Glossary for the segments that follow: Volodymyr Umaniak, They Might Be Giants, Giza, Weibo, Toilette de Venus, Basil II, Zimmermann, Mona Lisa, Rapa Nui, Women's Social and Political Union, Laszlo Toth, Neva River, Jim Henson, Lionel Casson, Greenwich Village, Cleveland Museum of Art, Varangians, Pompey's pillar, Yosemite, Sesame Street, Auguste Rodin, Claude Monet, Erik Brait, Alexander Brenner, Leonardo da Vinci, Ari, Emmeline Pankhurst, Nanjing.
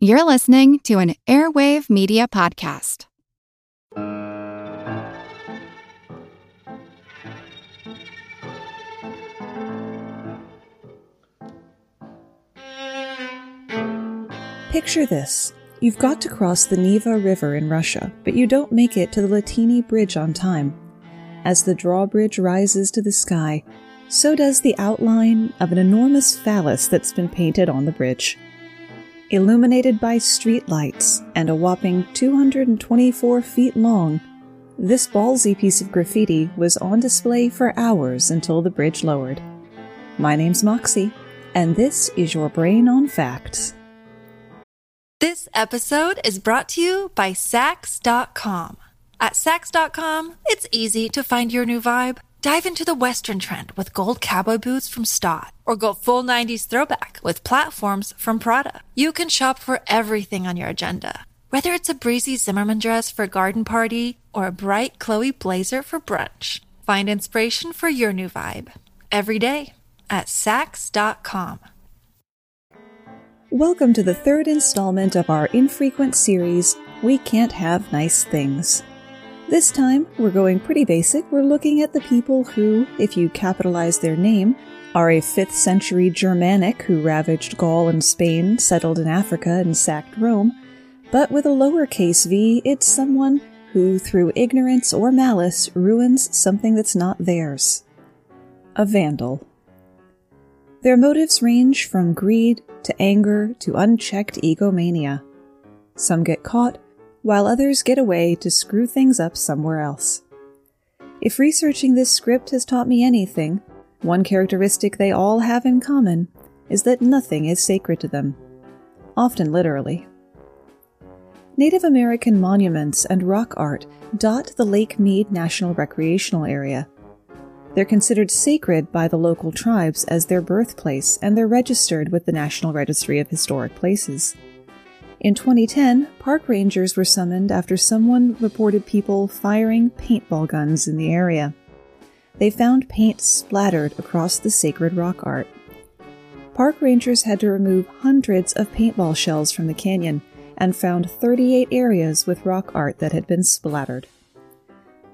You're listening to an Airwave Media Podcast. Picture this. You've got to cross the Neva River in Russia, but you don't make it to the Latini Bridge on time. As the drawbridge rises to the sky, so does the outline of an enormous phallus that's been painted on the bridge. Illuminated by streetlights and a whopping 224 feet long, this ballsy piece of graffiti was on display for hours until the bridge lowered. My name's Moxie, and this is your Brain on Facts. This episode is brought to you by Saks.com. At Saks.com, it's easy to find your new vibe. Dive into the Western trend with gold cowboy boots from Staud, or go full 90s throwback with platforms from Prada. You can shop for everything on your agenda, whether it's a breezy Zimmermann dress for a garden party or a bright Chloe blazer for brunch. Find inspiration for your new vibe every day at Saks.com. Welcome to the third installment of our infrequent series, We Can't Have Nice Things. This time, we're going pretty basic. We're looking at the people who, if you capitalize their name, are a 5th century Germanic who ravaged Gaul and Spain, settled in Africa, and sacked Rome. But with a lowercase v, it's someone who, through ignorance or malice, ruins something that's not theirs. A vandal. Their motives range from greed to anger to unchecked egomania. Some get caught, while others get away to screw things up somewhere else. If researching this script has taught me anything, one characteristic they all have in common is that nothing is sacred to them, often literally. Native American monuments and rock art dot the Lake Mead National Recreational Area. They're considered sacred by the local tribes as their birthplace, and they're registered with the National Registry of Historic Places. In 2010, park rangers were summoned after someone reported people firing paintball guns in the area. They found paint splattered across the sacred rock art. Park rangers had to remove hundreds of paintball shells from the canyon and found 38 areas with rock art that had been splattered.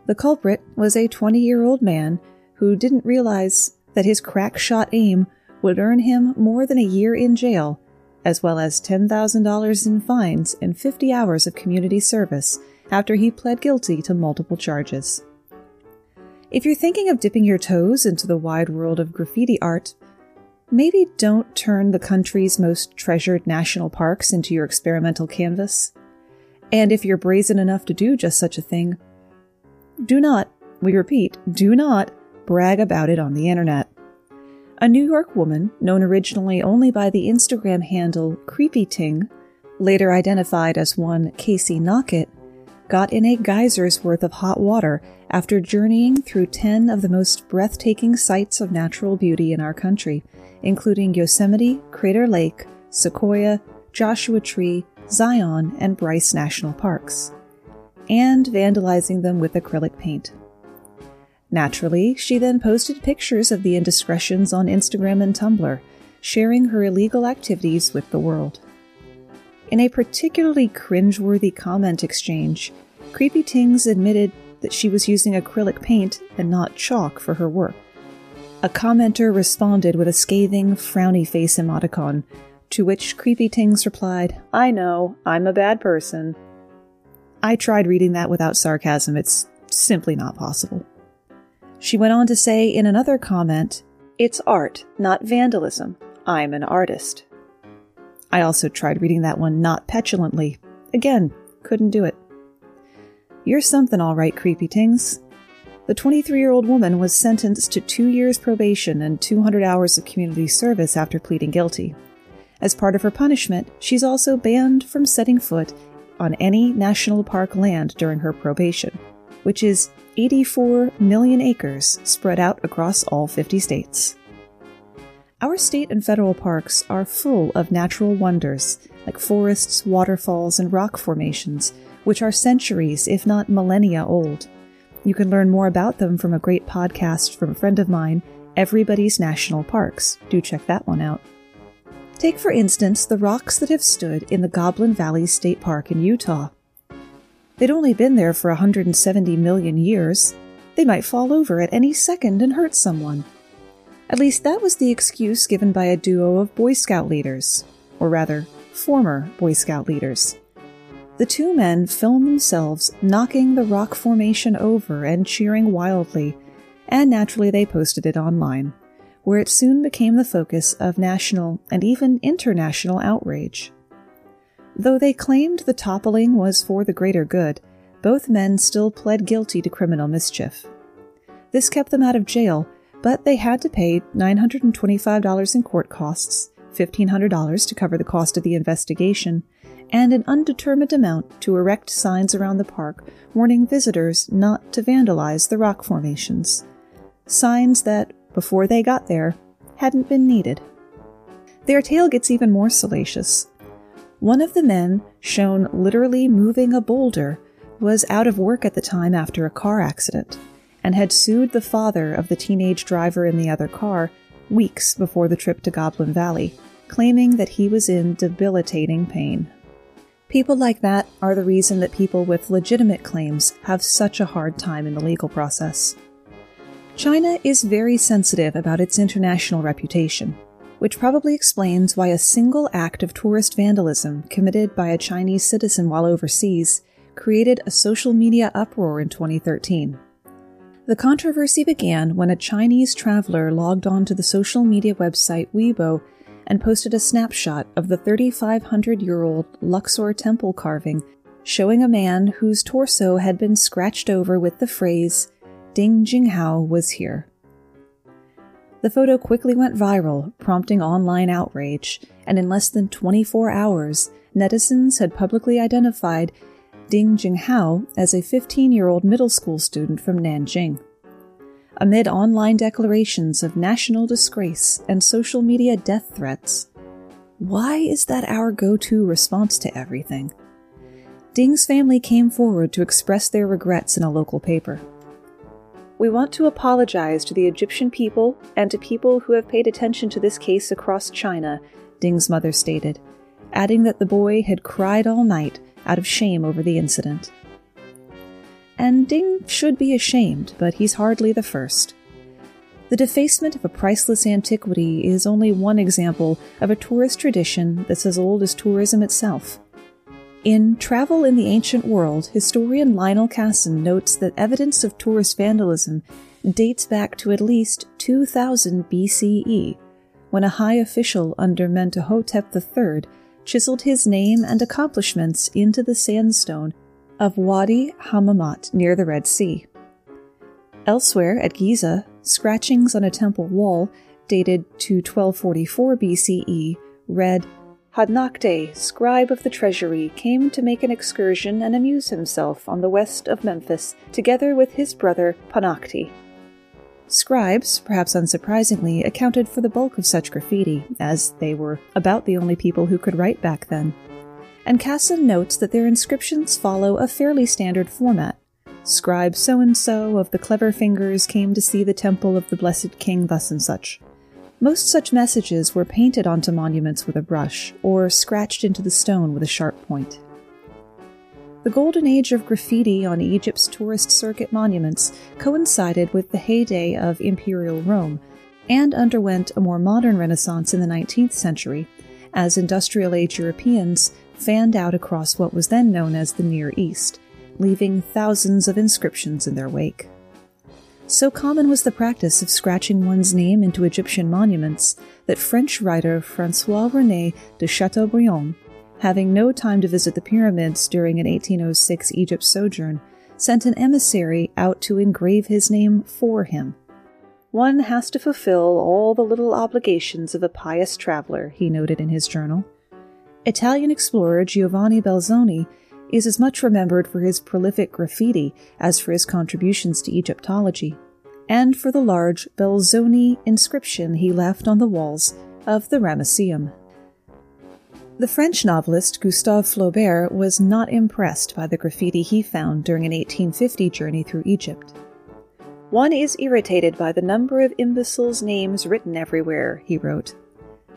The culprit was a 20-year-old man who didn't realize that his crack-shot aim would earn him more than a year in jail, as well as $10,000 in fines and 50 hours of community service after he pled guilty to multiple charges. If you're thinking of dipping your toes into the wide world of graffiti art, maybe don't turn the country's most treasured national parks into your experimental canvas. And if you're brazen enough to do just such a thing, do not, we repeat, do not brag about it on the internet. A New York woman, known originally only by the Instagram handle Creepytings, later identified as one Casey Nockett, got in a geyser's worth of hot water after journeying through 10 of the most breathtaking sights of natural beauty in our country, including Yosemite, Crater Lake, Sequoia, Joshua Tree, Zion, and Bryce National Parks, and vandalizing them with acrylic paint. Naturally, she then posted pictures of the indiscretions on Instagram and Tumblr, sharing her illegal activities with the world. In a particularly cringeworthy comment exchange, Creepytings admitted that she was using acrylic paint and not chalk for her work. A commenter responded with a scathing, frowny face emoticon, to which Creepytings replied, "I know, I'm a bad person." I tried reading that without sarcasm. It's simply not possible. She went on to say in another comment, "It's art, not vandalism. I'm an artist." I also tried reading that one not petulantly. Again, couldn't do it. You're something all right, Creepytings. The 23-year-old woman was sentenced to 2 years probation and 200 hours of community service after pleading guilty. As part of her punishment, she's also banned from setting foot on any national park land during her probation, which is 84 million acres spread out across all 50 states. Our state and federal parks are full of natural wonders like forests, waterfalls, and rock formations, which are centuries, if not millennia old. You can learn more about them from a great podcast from a friend of mine, Everybody's National Parks. Do check that one out. Take, for instance, the rocks that have stood in the Goblin Valley State Park in Utah. They'd only been there for 170 million years. They might fall over at any second and hurt someone. At least that was the excuse given by a duo of Boy Scout leaders, or rather, former Boy Scout leaders. The two men filmed themselves knocking the rock formation over and cheering wildly, and naturally they posted it online, where it soon became the focus of national and even international outrage. Though they claimed the toppling was for the greater good, both men still pled guilty to criminal mischief. This kept them out of jail, but they had to pay $925 in court costs, $1,500 to cover the cost of the investigation, and an undetermined amount to erect signs around the park warning visitors not to vandalize the rock formations. Signs that, before they got there, hadn't been needed. Their tale gets even more salacious. One of the men, shown literally moving a boulder, was out of work at the time after a car accident, and had sued the father of the teenage driver in the other car weeks before the trip to Goblin Valley, claiming that he was in debilitating pain. People like that are the reason that people with legitimate claims have such a hard time in the legal process. China is very sensitive about its international reputation, which probably explains why a single act of tourist vandalism committed by a Chinese citizen while overseas created a social media uproar in 2013. The controversy began when a Chinese traveler logged on to the social media website Weibo and posted a snapshot of the 3,500-year-old Luxor temple carving showing a man whose torso had been scratched over with the phrase, "Ding Jinghao was here." The photo quickly went viral, prompting online outrage, and in less than 24 hours, netizens had publicly identified Ding Jinghao as a 15-year-old middle school student from Nanjing. Amid online declarations of national disgrace and social media death threats, why is that our go-to response to everything? Ding's family came forward to express their regrets in a local paper. "We want to apologize to the Egyptian people and to people who have paid attention to this case across China," Ding's mother stated, adding that the boy had cried all night out of shame over the incident. And Ding should be ashamed, but he's hardly the first. The defacement of a priceless antiquity is only one example of a tourist tradition that's as old as tourism itself. In Travel in the Ancient World, historian Lionel Casson notes that evidence of tourist vandalism dates back to at least 2000 BCE, when a high official under Mentuhotep III chiseled his name and accomplishments into the sandstone of Wadi Hammamat near the Red Sea. Elsewhere at Giza, scratchings on a temple wall dated to 1244 BCE read, "Hadnakte, scribe of the treasury, came to make an excursion and amuse himself on the west of Memphis, together with his brother Panakti." Scribes, perhaps unsurprisingly, accounted for the bulk of such graffiti, as they were about the only people who could write back then. And Casson notes that their inscriptions follow a fairly standard format. "Scribe so-and-so of the clever fingers came to see the temple of the blessed king thus and such." Most such messages were painted onto monuments with a brush, or scratched into the stone with a sharp point. The golden age of graffiti on Egypt's tourist circuit monuments coincided with the heyday of Imperial Rome, and underwent a more modern renaissance in the 19th century, as Industrial Age Europeans fanned out across what was then known as the Near East, leaving thousands of inscriptions in their wake. So common was the practice of scratching one's name into Egyptian monuments that French writer François-René de Chateaubriand, having no time to visit the pyramids during an 1806 Egypt sojourn, sent an emissary out to engrave his name for him. "One has to fulfill all the little obligations of a pious traveler," he noted in his journal. Italian explorer Giovanni Belzoni is as much remembered for his prolific graffiti as for his contributions to Egyptology, and for the large Belzoni inscription he left on the walls of the Ramesseum. The French novelist Gustave Flaubert was not impressed by the graffiti he found during an 1850 journey through Egypt. "One is irritated by the number of imbeciles' names written everywhere," he wrote.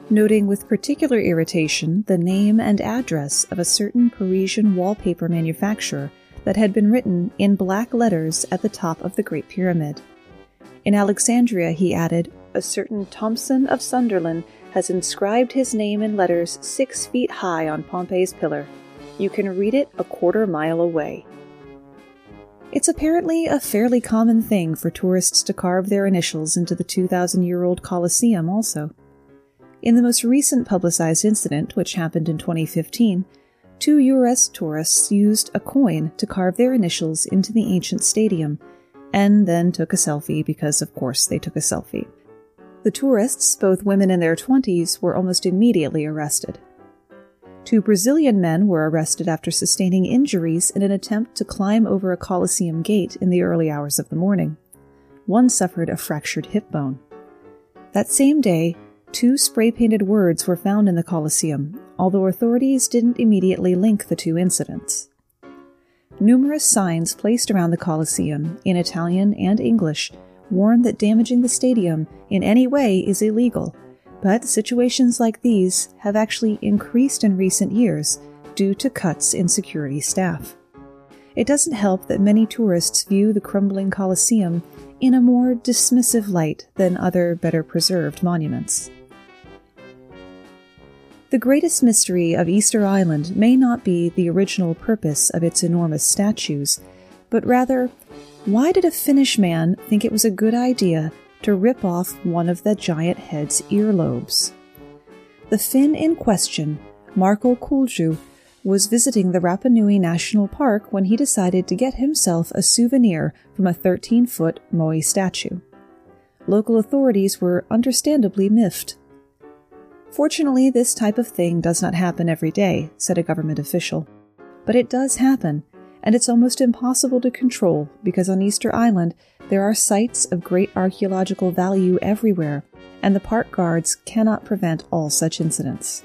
noting with particular irritation the name and address of a certain Parisian wallpaper manufacturer that had been written in black letters at the top of the Great Pyramid. In Alexandria, he added, a certain Thompson of Sunderland has inscribed his name in letters 6 feet high on Pompey's pillar. You can read it a quarter-mile away. It's apparently a fairly common thing for tourists to carve their initials into the 2,000-year-old Colosseum also. In the most recent publicized incident, which happened in 2015, 2 U.S. tourists used a coin to carve their initials into the ancient stadium, and then took a selfie because, of course, they took a selfie. The tourists, both women in their 20s, were almost immediately arrested. 2 Brazilian men were arrested after sustaining injuries in an attempt to climb over a Colosseum gate in the early hours of the morning. One suffered a fractured hip bone. That same day, 2 spray-painted words were found in the Colosseum, although authorities didn't immediately link the 2 incidents. Numerous signs placed around the Colosseum, in Italian and English, warn that damaging the stadium in any way is illegal. But situations like these have actually increased in recent years due to cuts in security staff. It doesn't help that many tourists view the crumbling Colosseum in a more dismissive light than other better-preserved monuments. The greatest mystery of Easter Island may not be the original purpose of its enormous statues, but rather, why did a Finnish man think it was a good idea to rip off one of the giant head's earlobes? The Finn in question, Marko Kulju, was visiting the Rapa Nui National Park when he decided to get himself a souvenir from a 13-foot Moi statue. Local authorities were understandably miffed. Fortunately, this type of thing does not happen every day, said a government official. But it does happen, and it's almost impossible to control because on Easter Island, there are sites of great archaeological value everywhere, and the park guards cannot prevent all such incidents.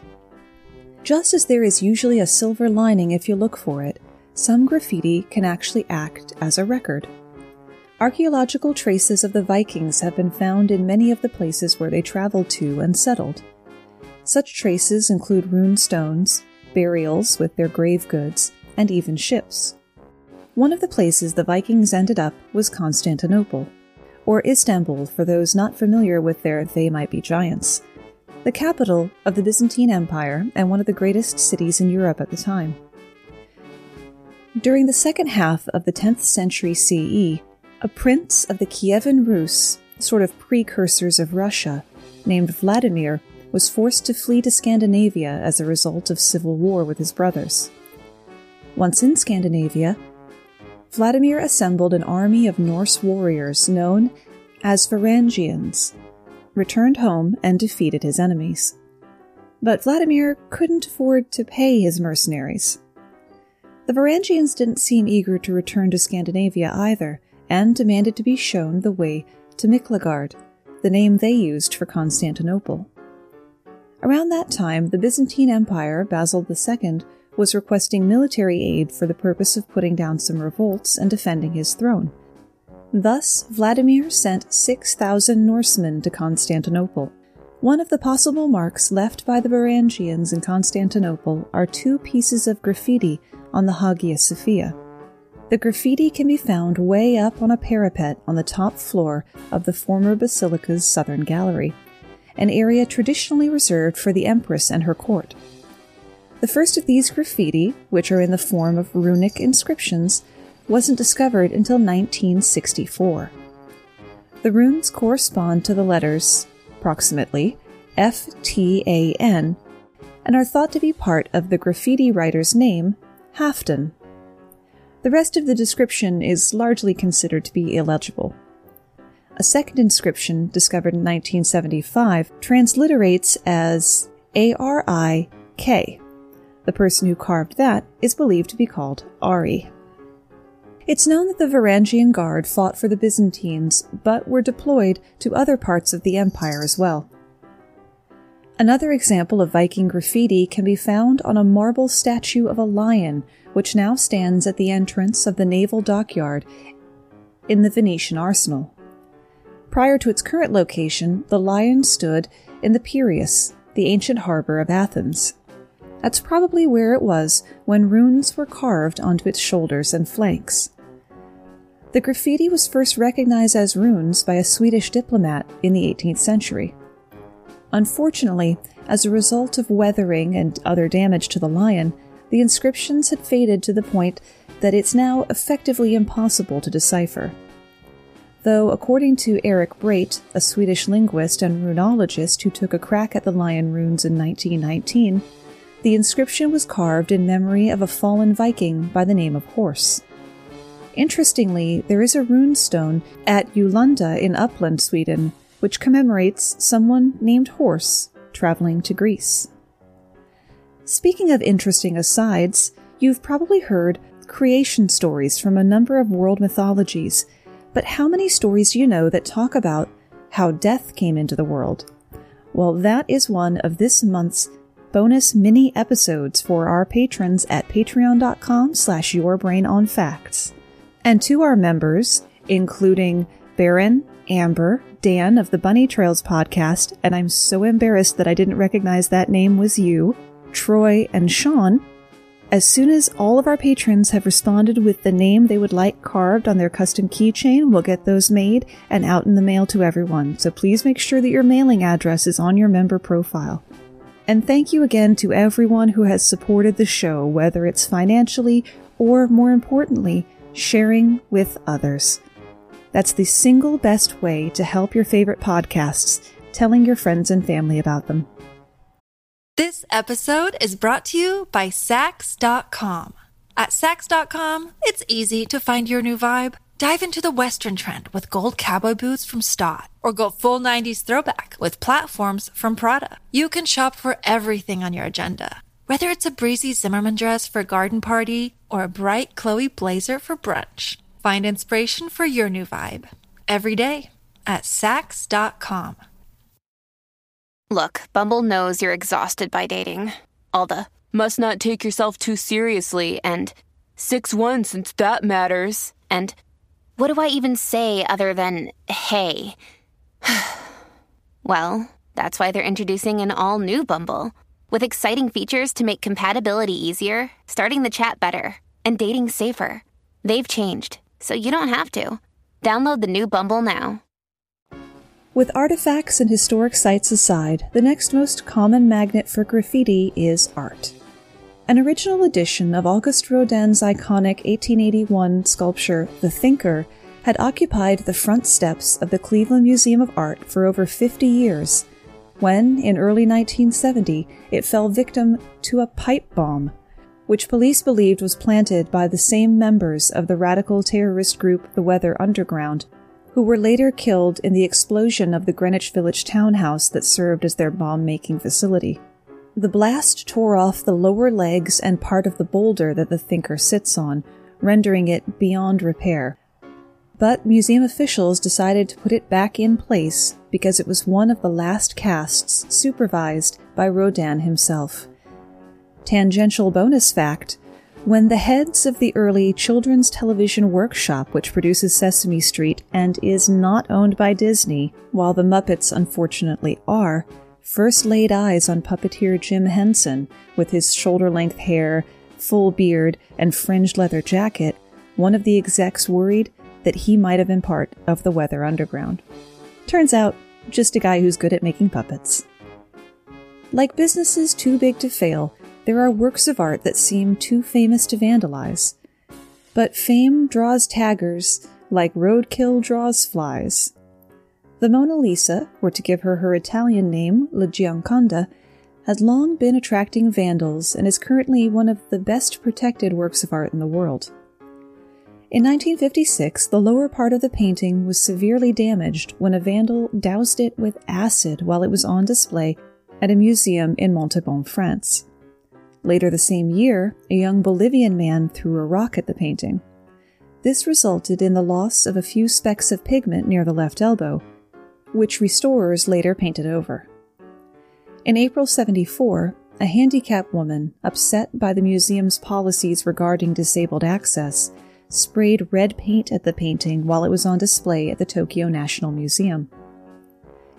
Just as there is usually a silver lining if you look for it, some graffiti can actually act as a record. Archaeological traces of the Vikings have been found in many of the places where they traveled to and settled. Such traces include rune stones, burials with their grave goods, and even ships. One of the places the Vikings ended up was Constantinople, or Istanbul for those not familiar with their They Might Be Giants, the capital of the Byzantine Empire and one of the greatest cities in Europe at the time. During the second half of the 10th century CE, a prince of the Kievan Rus, sort of precursors of Russia, named Vladimir, was forced to flee to Scandinavia as a result of civil war with his brothers. Once in Scandinavia, Vladimir assembled an army of Norse warriors known as Varangians, returned home, and defeated his enemies. But Vladimir couldn't afford to pay his mercenaries. The Varangians didn't seem eager to return to Scandinavia either, and demanded to be shown the way to Miklagard, the name they used for Constantinople. Around that time, the Byzantine Empire, Basil II, was requesting military aid for the purpose of putting down some revolts and defending his throne. Thus, Vladimir sent 6,000 Norsemen to Constantinople. One of the possible marks left by the Varangians in Constantinople are 2 pieces of graffiti on the Hagia Sophia. The graffiti can be found way up on a parapet on the top floor of the former basilica's southern gallery, an area traditionally reserved for the empress and her court. The first of these graffiti, which are in the form of runic inscriptions, wasn't discovered until 1964. The runes correspond to the letters, approximately, F-T-A-N, and are thought to be part of the graffiti writer's name, Hafton. The rest of the description is largely considered to be illegible. A second inscription, discovered in 1975, transliterates as A-R-I-K. The person who carved that is believed to be called Ari. It's known that the Varangian Guard fought for the Byzantines, but were deployed to other parts of the empire as well. Another example of Viking graffiti can be found on a marble statue of a lion, which now stands at the entrance of the naval dockyard in the Venetian arsenal. Prior to its current location, the lion stood in the Piraeus, the ancient harbor of Athens. That's probably where it was when runes were carved onto its shoulders and flanks. The graffiti was first recognized as runes by a Swedish diplomat in the 18th century. Unfortunately, as a result of weathering and other damage to the lion, the inscriptions had faded to the point that it's now effectively impossible to decipher. Though, according to Erik Brait, a Swedish linguist and runologist who took a crack at the lion runes in 1919, the inscription was carved in memory of a fallen Viking by the name of Horsa. Interestingly, there is a rune stone at Julunda in Uppland, Sweden, which commemorates someone named Horsa traveling to Greece. Speaking of interesting asides, you've probably heard creation stories from a number of world mythologies, but how many stories do you know that talk about how death came into the world? Well, that is one of this month's bonus mini episodes for our patrons at patreon.com/yourbrainonfacts. And to our members, including Baron, Amber, Dan of the Bunny Trails podcast, and I'm so embarrassed that I didn't recognize that name was you, Troy, and Sean, as soon as all of our patrons have responded with the name they would like carved on their custom keychain, we'll get those made and out in the mail to everyone. So please make sure that your mailing address is on your member profile. And thank you again to everyone who has supported the show, whether it's financially or, more importantly, sharing with others. That's the single best way to help your favorite podcasts, telling your friends and family about them. This episode is brought to you by Saks.com. At Saks.com, it's easy to find your new vibe. Dive into the Western trend with gold cowboy boots from Staud, or go full 90s throwback with platforms from Prada. You can shop for everything on your agenda, whether it's a breezy Zimmermann dress for a garden party or a bright Chloe blazer for brunch. Find inspiration for your new vibe every day at Saks.com. Look, Bumble knows you're exhausted by dating. All the, must not take yourself too seriously, and 6'1" since that matters, and what do I even say other than, hey? Well, that's why they're introducing an all-new Bumble, with exciting features to make compatibility easier, starting the chat better, and dating safer. They've changed, so you don't have to. Download the new Bumble now. With artifacts and historic sites aside, the next most common magnet for graffiti is art. An original edition of Auguste Rodin's iconic 1881 sculpture, The Thinker, had occupied the front steps of the Cleveland Museum of Art for over 50 years, when, in early 1970, it fell victim to a pipe bomb, which police believed was planted by the same members of the radical terrorist group The Weather Underground, who were later killed in the explosion of the Greenwich Village townhouse that served as their bomb-making facility. The blast tore off the lower legs and part of the boulder that the Thinker sits on, rendering it beyond repair. But museum officials decided to put it back in place because it was one of the last casts supervised by Rodin himself. Tangential bonus fact: when the heads of the early Children's Television Workshop, which produces Sesame Street and is not owned by Disney, while the Muppets unfortunately are, first laid eyes on puppeteer Jim Henson, with his shoulder-length hair, full beard, and fringed leather jacket, one of the execs worried that he might have been part of the Weather Underground. Turns out, just a guy who's good at making puppets. Like businesses too big to fail, there are works of art that seem too famous to vandalize. But fame draws taggers like roadkill draws flies. The Mona Lisa, or to give her her Italian name, La Gioconda, has long been attracting vandals and is currently one of the best protected works of art in the world. In 1956, the lower part of the painting was severely damaged when a vandal doused it with acid while it was on display at a museum in Montauban, France. Later the same year, a young Bolivian man threw a rock at the painting. This resulted in the loss of a few specks of pigment near the left elbow, which restorers later painted over. In April 1974, a handicapped woman, upset by the museum's policies regarding disabled access, sprayed red paint at the painting while it was on display at the Tokyo National Museum.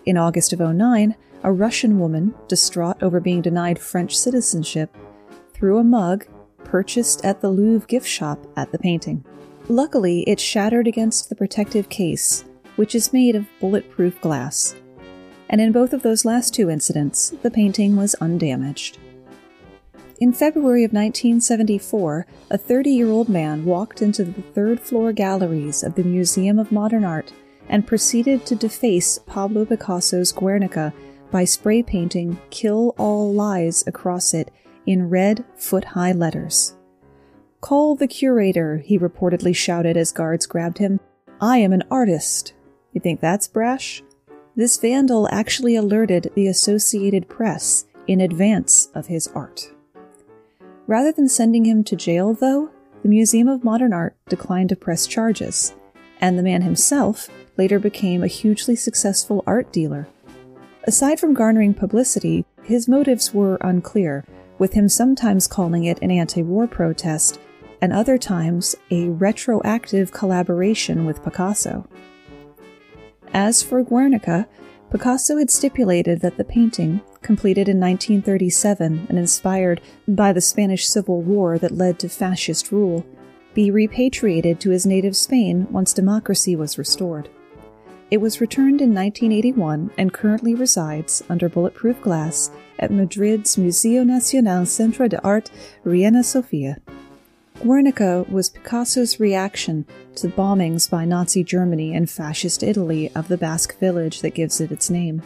In August of 2009, a Russian woman, distraught over being denied French citizenship, threw a mug purchased at the Louvre gift shop at the painting. Luckily, it shattered against the protective case, which is made of bulletproof glass. And in both of those last two incidents, the painting was undamaged. In February of 1974, a 30-year-old man walked into the third-floor galleries of the Museum of Modern Art and proceeded to deface Pablo Picasso's Guernica by spray painting "Kill All Lies" across it in red, foot-high letters. "Call the curator," he reportedly shouted as guards grabbed him. "I am an artist. You think that's brash?" This vandal actually alerted the Associated Press in advance of his art. Rather than sending him to jail, though, the Museum of Modern Art declined to press charges, and the man himself later became a hugely successful art dealer. Aside from garnering publicity, his motives were unclear, with him sometimes calling it an anti-war protest, and other times a retroactive collaboration with Picasso. As for Guernica, Picasso had stipulated that the painting, completed in 1937 and inspired by the Spanish Civil War that led to fascist rule, be repatriated to his native Spain once democracy was restored. It was returned in 1981 and currently resides, under bulletproof glass, at Madrid's Museo Nacional Centro de Arte Reina Sofia. Guernica was Picasso's reaction to bombings by Nazi Germany and Fascist Italy of the Basque village that gives it its name.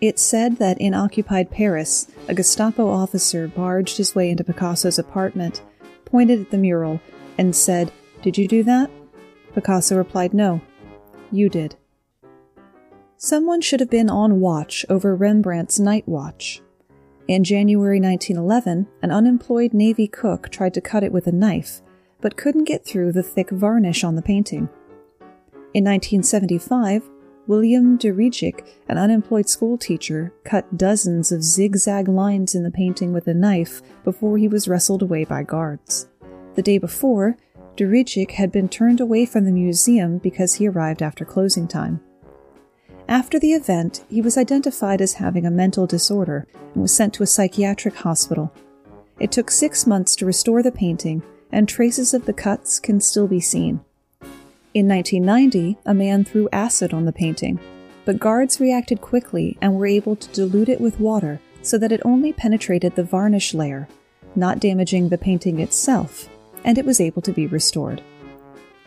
It's said that in occupied Paris, a Gestapo officer barged his way into Picasso's apartment, pointed at the mural, and said, "Did you do that?" Picasso replied, "No, you did." Someone should have been on watch over Rembrandt's Night Watch. In January 1911, an unemployed Navy cook tried to cut it with a knife, but couldn't get through the thick varnish on the painting. In 1975, William de Rijck, an unemployed schoolteacher, cut dozens of zigzag lines in the painting with a knife before he was wrestled away by guards. The day before, de Rijck had been turned away from the museum because he arrived after closing time. After the event, he was identified as having a mental disorder and was sent to a psychiatric hospital. It took 6 months to restore the painting, and traces of the cuts can still be seen. In 1990, a man threw acid on the painting, but guards reacted quickly and were able to dilute it with water so that it only penetrated the varnish layer, not damaging the painting itself, and it was able to be restored.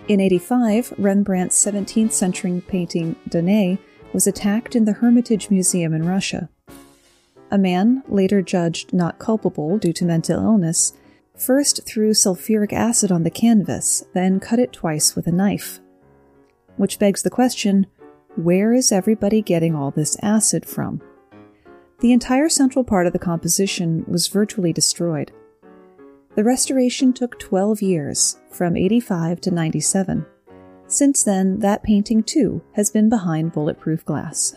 In 1985, Rembrandt's 17th century painting, Danae, was attacked in the Hermitage Museum in Russia. A man, later judged not culpable due to mental illness, first threw sulfuric acid on the canvas, then cut it twice with a knife. Which begs the question, where is everybody getting all this acid from? The entire central part of the composition was virtually destroyed. The restoration took 12 years, from 1985 to 1997. Since then, that painting, too, has been behind bulletproof glass.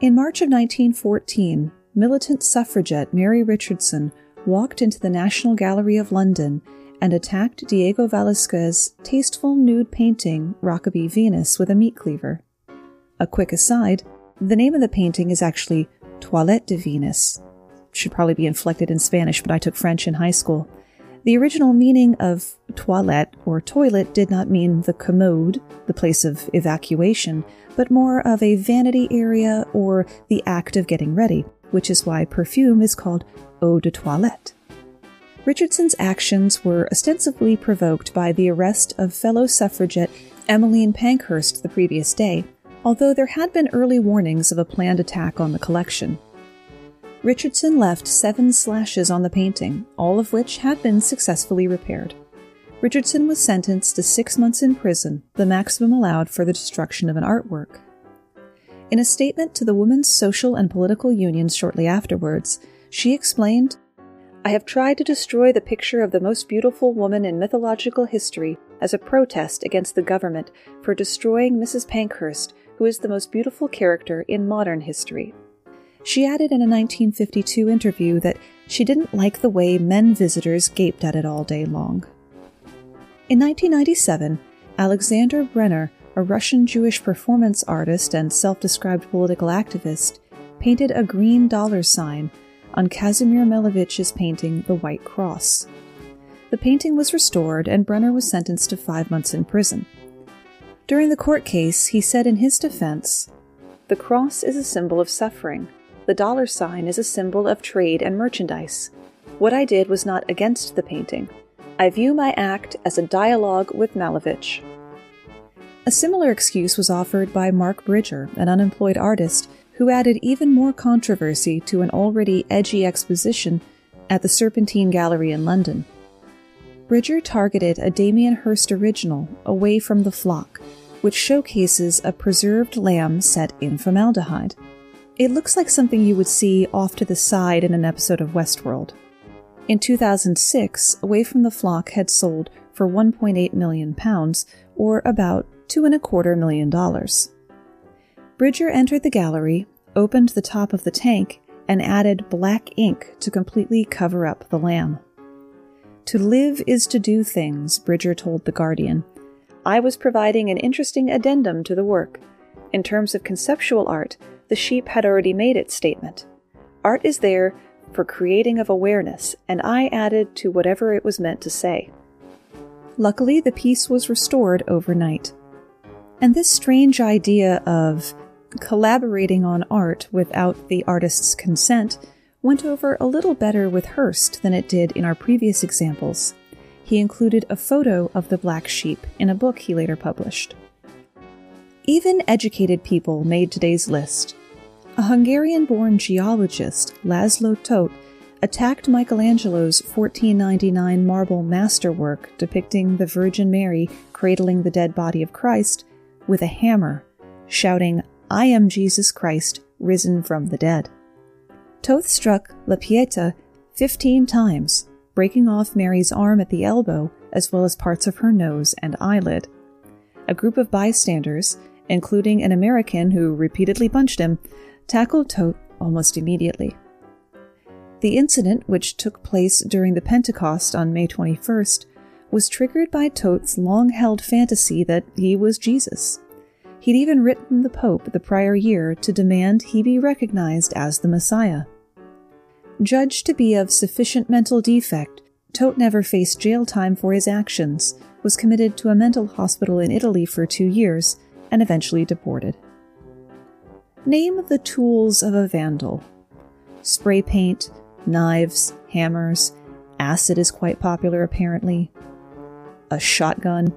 In March of 1914, militant suffragette Mary Richardson walked into the National Gallery of London and attacked Diego Velázquez's tasteful nude painting, Rockaby Venus, with a meat cleaver. A quick aside, the name of the painting is actually Toilette de Venus. It should probably be inflected in Spanish, but I took French in high school. The original meaning of toilette or toilet did not mean the commode, the place of evacuation, but more of a vanity area or the act of getting ready, which is why perfume is called eau de toilette. Richardson's actions were ostensibly provoked by the arrest of fellow suffragette Emmeline Pankhurst the previous day, although there had been early warnings of a planned attack on the collection. Richardson left 7 slashes on the painting, all of which had been successfully repaired. Richardson was sentenced to 6 months in prison, the maximum allowed for the destruction of an artwork. In a statement to the Women's Social and Political Union shortly afterwards, she explained, "I have tried to destroy the picture of the most beautiful woman in mythological history as a protest against the government for destroying Mrs. Pankhurst, who is the most beautiful character in modern history." She added in a 1952 interview that she didn't like the way men visitors gaped at it all day long. In 1997, Alexander Brenner a Russian Jewish performance artist and self-described political activist, painted a green dollar sign on Kazimir Malevich's painting The White Cross. The painting was restored, and Brenner was sentenced to 5 months in prison. During the court case, he said in his defense, "The cross is a symbol of suffering. The dollar sign is a symbol of trade and merchandise. What I did was not against the painting. I view my act as a dialogue with Malevich." A similar excuse was offered by Mark Bridger, an unemployed artist, who added even more controversy to an already edgy exposition at the Serpentine Gallery in London. Bridger targeted a Damien Hirst original, Away from the Flock, which showcases a preserved lamb set in formaldehyde. It looks like something you would see off to the side in an episode of Westworld. In 2006, Away from the Flock had sold for £1.8 million, or about $2.25 million. Bridger entered the gallery, opened the top of the tank, and added black ink to completely cover up the lamb. "To live is to do things," Bridger told The Guardian. "I was providing an interesting addendum to the work. In terms of conceptual art, the sheep had already made its statement. Art is there for creating of awareness, and I added to whatever it was meant to say." Luckily, the piece was restored overnight. And this strange idea of collaborating on art without the artist's consent went over a little better with Hirst than it did in our previous examples. He included a photo of the black sheep in a book he later published. Even educated people made today's list. A Hungarian-born geologist, Laszlo Toth, attacked Michelangelo's 1499 marble masterwork depicting the Virgin Mary cradling the dead body of Christ with a hammer, shouting, "I am Jesus Christ, risen from the dead." Toth struck La Pietà 15 times, breaking off Mary's arm at the elbow, as well as parts of her nose and eyelid. A group of bystanders, including an American who repeatedly punched him, tackled Toth almost immediately. The incident, which took place during the Pentecost on May 21st, was triggered by Toth's long-held fantasy that he was Jesus. He'd even written the Pope the prior year to demand he be recognized as the Messiah. Judged to be of sufficient mental defect, Toth never faced jail time for his actions, was committed to a mental hospital in Italy for 2 years, and eventually deported. Name the tools of a vandal. Spray paint, knives, hammers, acid is quite popular apparently, a shotgun.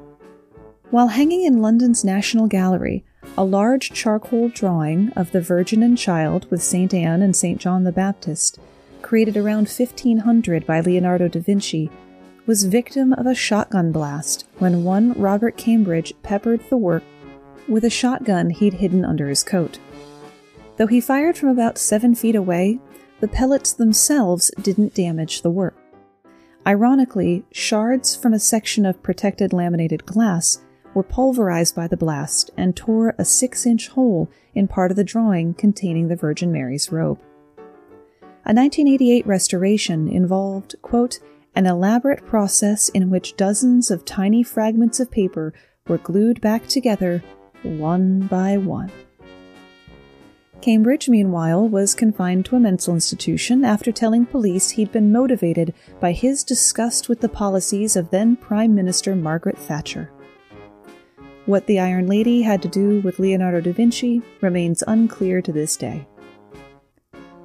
While hanging in London's National Gallery, a large charcoal drawing of the Virgin and Child with St. Anne and St. John the Baptist, created around 1500 by Leonardo da Vinci, was victim of a shotgun blast when one Robert Cambridge peppered the work with a shotgun he'd hidden under his coat. Though he fired from about 7 feet away, the pellets themselves didn't damage the work. Ironically, shards from a section of protected laminated glass were pulverized by the blast and tore a 6-inch hole in part of the drawing containing the Virgin Mary's robe. A 1988 restoration involved, quote, "an elaborate process in which dozens of tiny fragments of paper were glued back together one by one." Cambridge, meanwhile, was confined to a mental institution after telling police he'd been motivated by his disgust with the policies of then Prime Minister Margaret Thatcher. What the Iron Lady had to do with Leonardo da Vinci remains unclear to this day.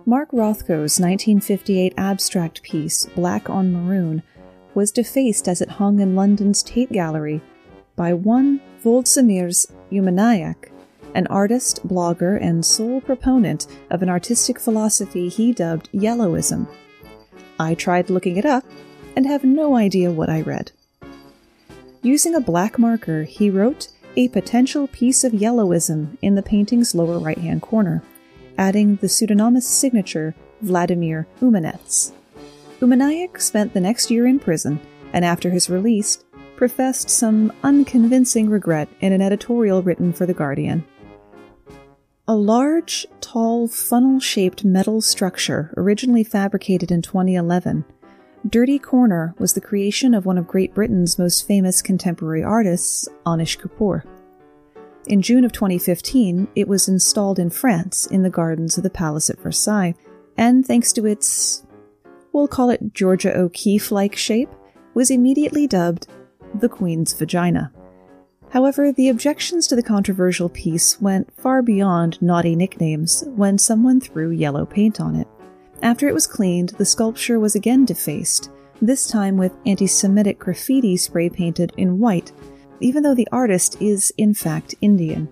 Mark Rothko's 1958 abstract piece, Black on Maroon, was defaced as it hung in London's Tate Gallery by one Volodymyrs Umaniak, an artist, blogger, and sole proponent of an artistic philosophy he dubbed yellowism. I tried looking it up and have no idea what I read. Using a black marker, he wrote a potential piece of yellowism in the painting's lower right-hand corner, adding the pseudonymous signature Vladimir Umanets. Umaniak spent the next year in prison, and after his release, professed some unconvincing regret in an editorial written for The Guardian. A large, tall, funnel-shaped metal structure, originally fabricated in 2011, Dirty Corner was the creation of one of Great Britain's most famous contemporary artists, Anish Kapoor. In June of 2015, it was installed in France in the gardens of the Palace at Versailles, and thanks to its, we'll call it Georgia O'Keeffe-like shape, was immediately dubbed the Queen's Vagina. However, the objections to the controversial piece went far beyond naughty nicknames when someone threw yellow paint on it. After it was cleaned, the sculpture was again defaced, this time with anti-Semitic graffiti spray-painted in white, even though the artist is, in fact, Indian.